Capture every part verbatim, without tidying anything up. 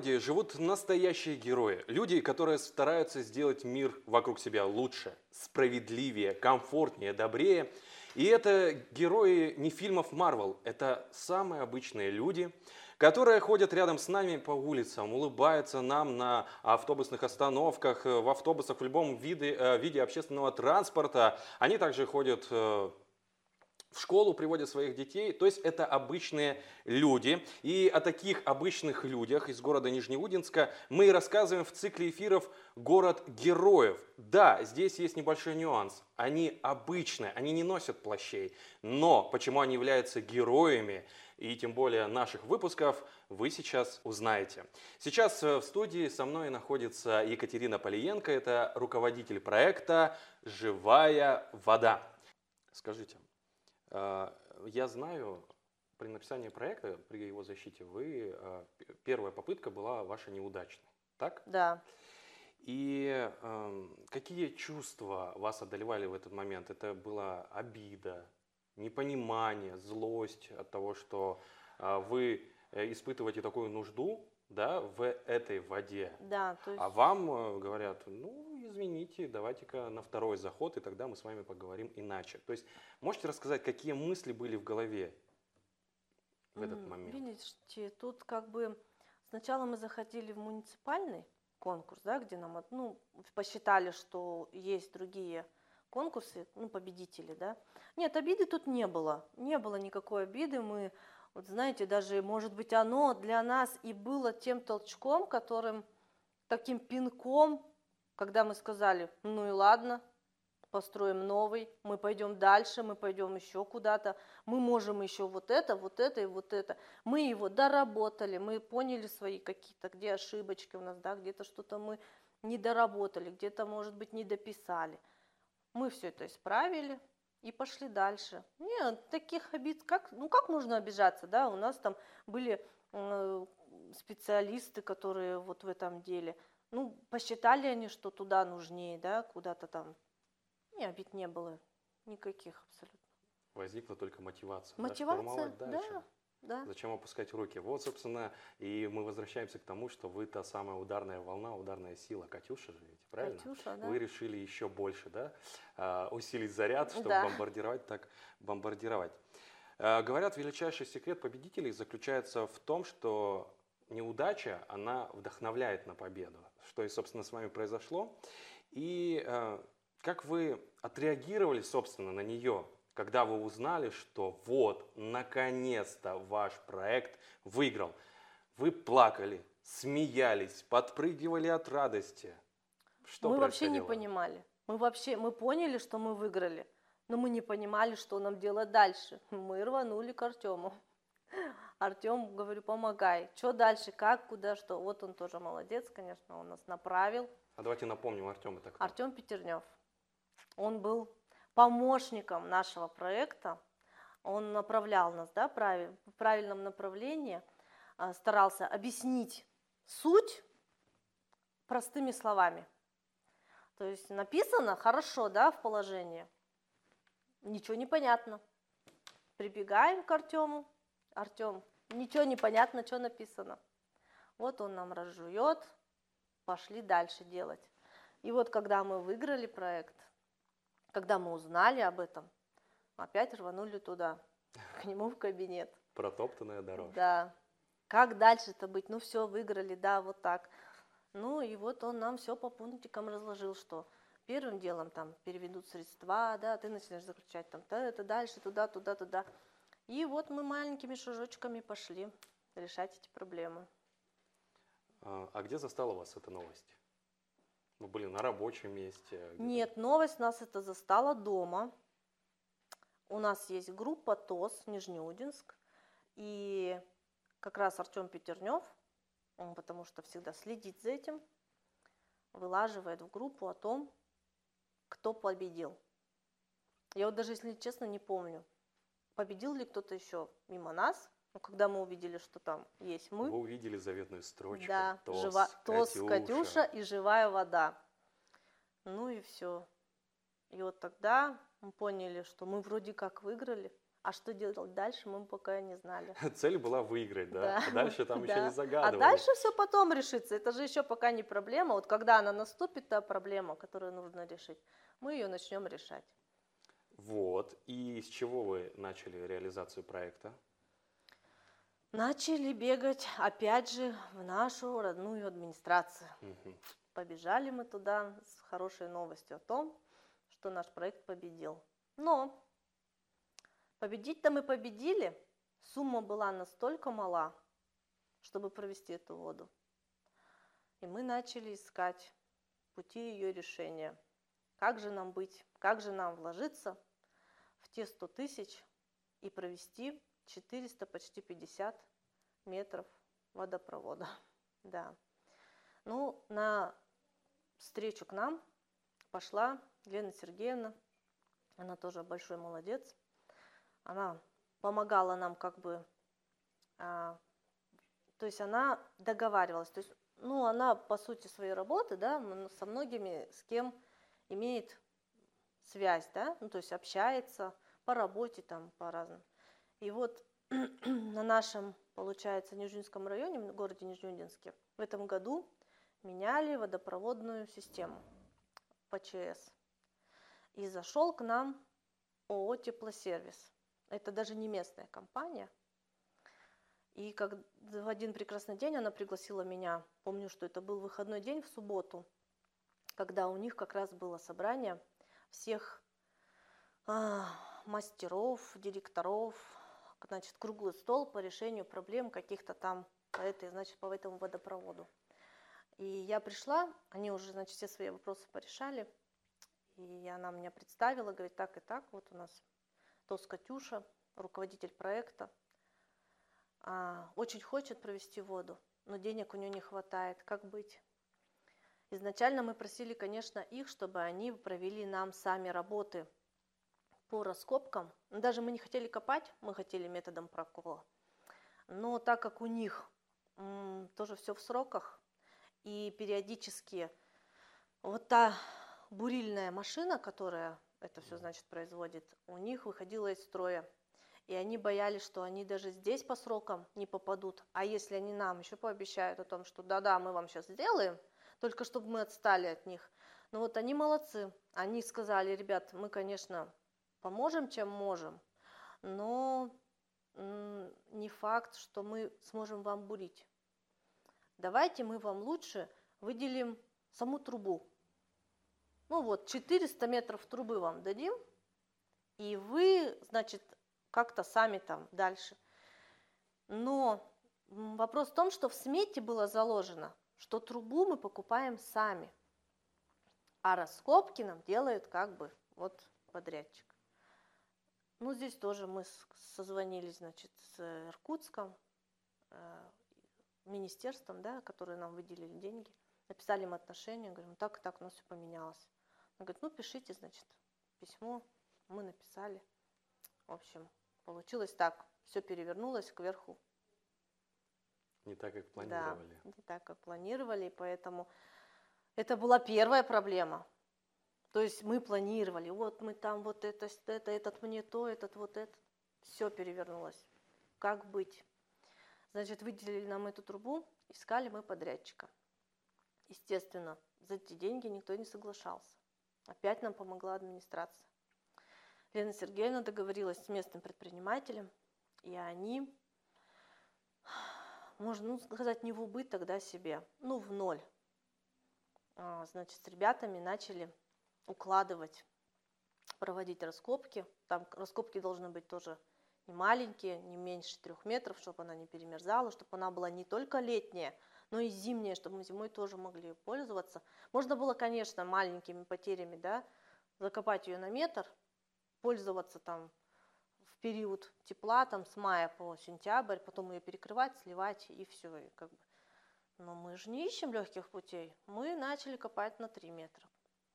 городе живут настоящие герои. Люди, которые стараются сделать мир вокруг себя лучше, справедливее, комфортнее, добрее. И это герои не фильмов Марвел. Это самые обычные люди, которые ходят рядом с нами по улицам, улыбаются нам на автобусных остановках, в автобусах, в любом виде, виде общественного транспорта. Они также ходят в школу, приводят своих детей. То есть это обычные люди. И о таких обычных людях из города Нижнеудинска мы и рассказываем в цикле эфиров «Город героев». Да, здесь есть небольшой нюанс. Они обычные, они не носят плащей. Но почему они являются героями, и тем более наших выпусков, вы сейчас узнаете. Сейчас в студии со мной находится Екатерина Полиенко. Это руководитель проекта «Живая вода». Скажите, я знаю, при написании проекта, при его защите, вы первая попытка была ваша неудачной, так? Да. И э, какие чувства вас одолевали в этот момент? Это была обида, непонимание, злость от того, что э, вы испытываете такую нужду, да, в этой воде. Да, то есть... А вам говорят, ну, извините, давайте-ка на второй заход, и тогда мы с вами поговорим иначе. То есть можете рассказать, какие мысли были в голове в этот момент? Видите, тут как бы сначала мы заходили в муниципальный конкурс, да, где нам, ну, посчитали, что есть другие конкурсы, ну, победители, да. Нет, обиды тут не было, не было никакой обиды, мы, вот знаете, даже, может быть, оно для нас и было тем толчком, которым, таким пинком, когда мы сказали, ну и ладно, построим новый, мы пойдем дальше, мы пойдем еще куда-то, мы можем еще вот это, вот это и вот это. Мы его доработали, мы поняли свои какие-то, где ошибочки у нас, да, где-то что-то мы не доработали, где-то, может быть, не дописали. Мы все это исправили и пошли дальше. Нет, таких обид, как, ну как можно обижаться, да, у нас там были э, специалисты, которые вот в этом деле, ну, посчитали они, что туда нужнее, да, куда-то там. Не, обид не было никаких абсолютно. Возникла только мотивация. Мотивация, да, да, да. Зачем опускать руки? Вот, собственно, и мы возвращаемся к тому, что вы та самая ударная волна, ударная сила. Катюша же, ведь, правильно? Катюша, да. Вы решили еще больше, да, а, усилить заряд, чтобы да. бомбардировать, так бомбардировать. А, говорят, величайший секрет победителей заключается в том, что неудача, она вдохновляет на победу, что и, собственно, с вами произошло. И... Как вы отреагировали, собственно, на нее, когда вы узнали, что вот, наконец-то ваш проект выиграл? Вы плакали, смеялись, подпрыгивали от радости. Что мы вообще не понимали. Мы вообще, мы поняли, что мы выиграли, но мы не понимали, что нам делать дальше. Мы рванули к Артему. Артем, говорю, помогай. Что дальше, как, куда, что. Вот он тоже молодец, конечно, он нас направил. А давайте напомним Артема. Артём Петернев. Он был помощником нашего проекта, он направлял нас, да, в правильном направлении, старался объяснить суть простыми словами. То есть написано хорошо, да, в положении, ничего не понятно. Прибегаем к Артему, Артем, ничего не понятно, что написано. Вот он нам разжует, пошли дальше делать. И вот когда мы выиграли проект, когда мы узнали об этом, опять рванули туда, к нему в кабинет. Протоптанная дорога. Да. Как дальше-то быть? Ну все, выиграли, да, вот так. Ну и вот он нам все по пунктикам разложил, что первым делом там переведут средства, да, ты начинаешь заключать там, да, это дальше, туда, туда, туда. И вот мы маленькими шажочками пошли решать эти проблемы. А где застала вас эта новость? Вы были на рабочем месте? Где? Нет, новость нас это застала дома. У нас есть группа ТОС Нижнеудинск. И как раз Артём Петернев, он потому что всегда следит за этим, вылаживает в группу о том, кто победил. Я вот даже, если честно, не помню, победил ли кто-то еще мимо нас. Ну, когда мы увидели, что там есть мы. Вы увидели заветную строчку. Да, ТОС, жива... ТОС Катюша. Катюша и живая вода. Ну и все. И вот тогда мы поняли, что мы вроде как выиграли. А что делать дальше, мы пока не знали. Цель была выиграть, да? Да. А дальше там да. еще не загадывали. А дальше все потом решится. Это же еще пока не проблема. Вот когда она наступит, та проблема, которую нужно решить, мы ее начнем решать. Вот. И с чего вы начали реализацию проекта? Начали бегать, опять же, в нашу родную администрацию. Угу. Побежали мы туда с хорошей новостью о том, что наш проект победил. Но... Победить-то мы победили, сумма была настолько мала, чтобы провести эту воду. И мы начали искать пути ее решения. Как же нам быть, как же нам вложиться в те сто тысяч и провести четыреста, почти пятьдесят метров водопровода. Да. Ну, на встречу к нам пошла Елена Сергеевна, она тоже большой молодец. Она помогала нам как бы, а, то есть она договаривалась, то есть, ну, она по сути своей работы, да, со многими, с кем имеет связь, да, ну, то есть общается по работе там по-разному. И вот на нашем, получается, Нижнеудинском районе, в городе Нижнеудинске, в этом году меняли водопроводную систему по ЧС. И зашел к нам ООО «Теплосервис». Это даже не местная компания. И как в один прекрасный день она пригласила меня, помню, что это был выходной день в субботу, когда у них как раз было собрание всех а, мастеров, директоров, значит, круглый стол по решению проблем каких-то там по, этой, значит, по этому водопроводу. И я пришла, они уже, значит, все свои вопросы порешали, и она меня представила, говорит, так и так, вот у нас... ТОС Катюша, руководитель проекта, очень хочет провести воду, но денег у нее не хватает. Как быть? Изначально мы просили, конечно, их, чтобы они провели нам сами работы по раскопкам. Даже мы не хотели копать, мы хотели методом прокола. Но так как у них м, тоже все в сроках, и периодически вот та бурильная машина, которая... это все, значит, производит, у них выходило из строя. И они боялись, что они даже здесь по срокам не попадут. А если они нам еще пообещают о том, что да-да, мы вам сейчас сделаем, только чтобы мы отстали от них. Но вот они молодцы. Они сказали, ребят, мы, конечно, поможем, чем можем, но не факт, что мы сможем вам бурить. Давайте мы вам лучше выделим саму трубу. Ну вот, четыреста метров трубы вам дадим, и вы, значит, как-то сами там дальше. Но вопрос в том, что в смете было заложено, что трубу мы покупаем сами, а раскопки нам делают как бы вот подрядчик. Ну, здесь тоже мы созвонились, значит, с Иркутском, министерством, да, которые нам выделили деньги, написали им отношения, говорим, так и так у нас все поменялось. Он говорит, ну пишите, значит, письмо, мы написали. В общем, получилось так, все перевернулось кверху. Не так, как планировали. Да, не так, как планировали, поэтому это была первая проблема. То есть мы планировали, вот мы там вот это, это, этот мне то, этот вот это. Все перевернулось. Как быть? Значит, выделили нам эту трубу, искали мы подрядчика. Естественно, за эти деньги никто не соглашался. Опять нам помогла администрация. Елена Сергеевна договорилась с местным предпринимателем, и они, можно ну, сказать, не в убыток, да, себе, ну, в ноль. Значит, с ребятами начали укладывать, проводить раскопки. Там раскопки должны быть тоже не маленькие, не меньше трех метров, чтобы она не перемерзала, чтобы она была не только летняя, но и зимние, чтобы мы зимой тоже могли пользоваться. Можно было, конечно, маленькими потерями, да, закопать ее на метр, пользоваться там в период тепла, там с мая по сентябрь, потом ее перекрывать, сливать и все. И как бы. Но мы же не ищем легких путей. Мы начали копать на три метра.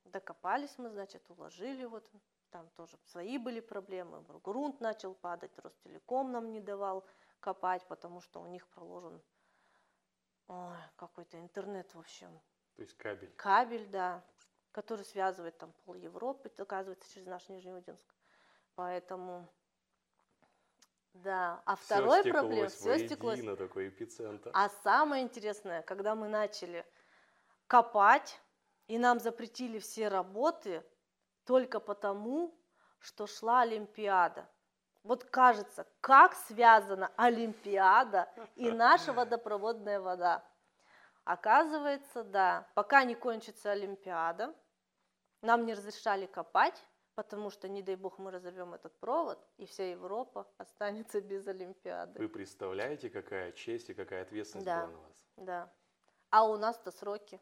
Докопались мы, значит, уложили, вот там тоже свои были проблемы, грунт начал падать, Ростелеком нам не давал копать, потому что у них проложен... Ой, какой-то интернет, в общем. То есть кабель. Кабель, да, который связывает там пол Европы, оказывается, через наш Нижнеудинск. Поэтому Да, а второй проблем все стекло. Едино, такой эпицентр. А самое интересное, когда мы начали копать, и нам запретили все работы только потому, что шла Олимпиада. Вот кажется, как связана Олимпиада и наша водопроводная вода. Оказывается, да, пока не кончится Олимпиада, нам не разрешали копать, потому что, не дай бог, мы разорвем этот провод, и вся Европа останется без Олимпиады. Вы представляете, какая честь и какая ответственность да, была на вас? Да, а у нас-то сроки.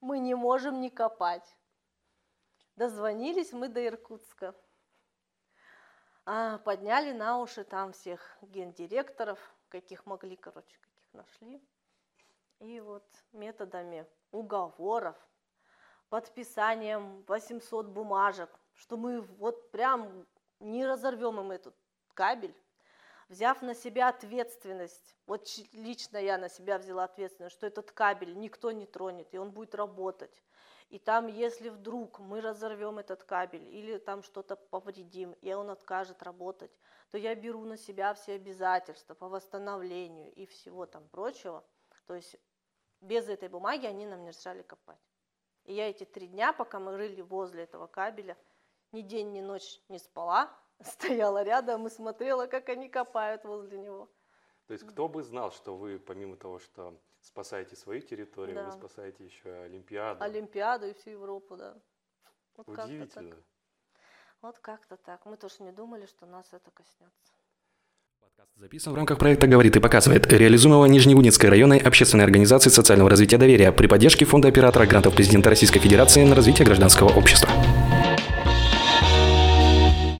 Мы не можем не копать. Дозвонились мы до Иркутска. А, подняли на уши там всех гендиректоров, каких могли, короче, каких нашли. И вот методами уговоров, подписанием восемьсот бумажек, что мы вот прям не разорвем им этот кабель, взяв на себя ответственность, вот лично я на себя взяла ответственность, что этот кабель никто не тронет, и он будет работать. И там, если вдруг мы разорвем этот кабель или там что-то повредим, и он откажет работать, то я беру на себя все обязательства по восстановлению и всего там прочего. То есть без этой бумаги они нам не разрешали копать. И я эти три дня, пока мы рыли возле этого кабеля, ни день, ни ночь не спала, стояла рядом и смотрела, как они копают возле него. То есть кто бы знал, что вы, помимо того, что спасаете свою территорию, да, вы спасаете еще Олимпиаду. Олимпиаду и всю Европу, да. Вот удивительно. Как-то вот как-то так. Мы тоже не думали, что нас это коснется. Записан в рамках проекта «Говорит и показывает», реализуемого Нижнеудинской районной общественной организации социального развития доверия при поддержке фонда оператора грантов президента Российской Федерации на развитие гражданского общества.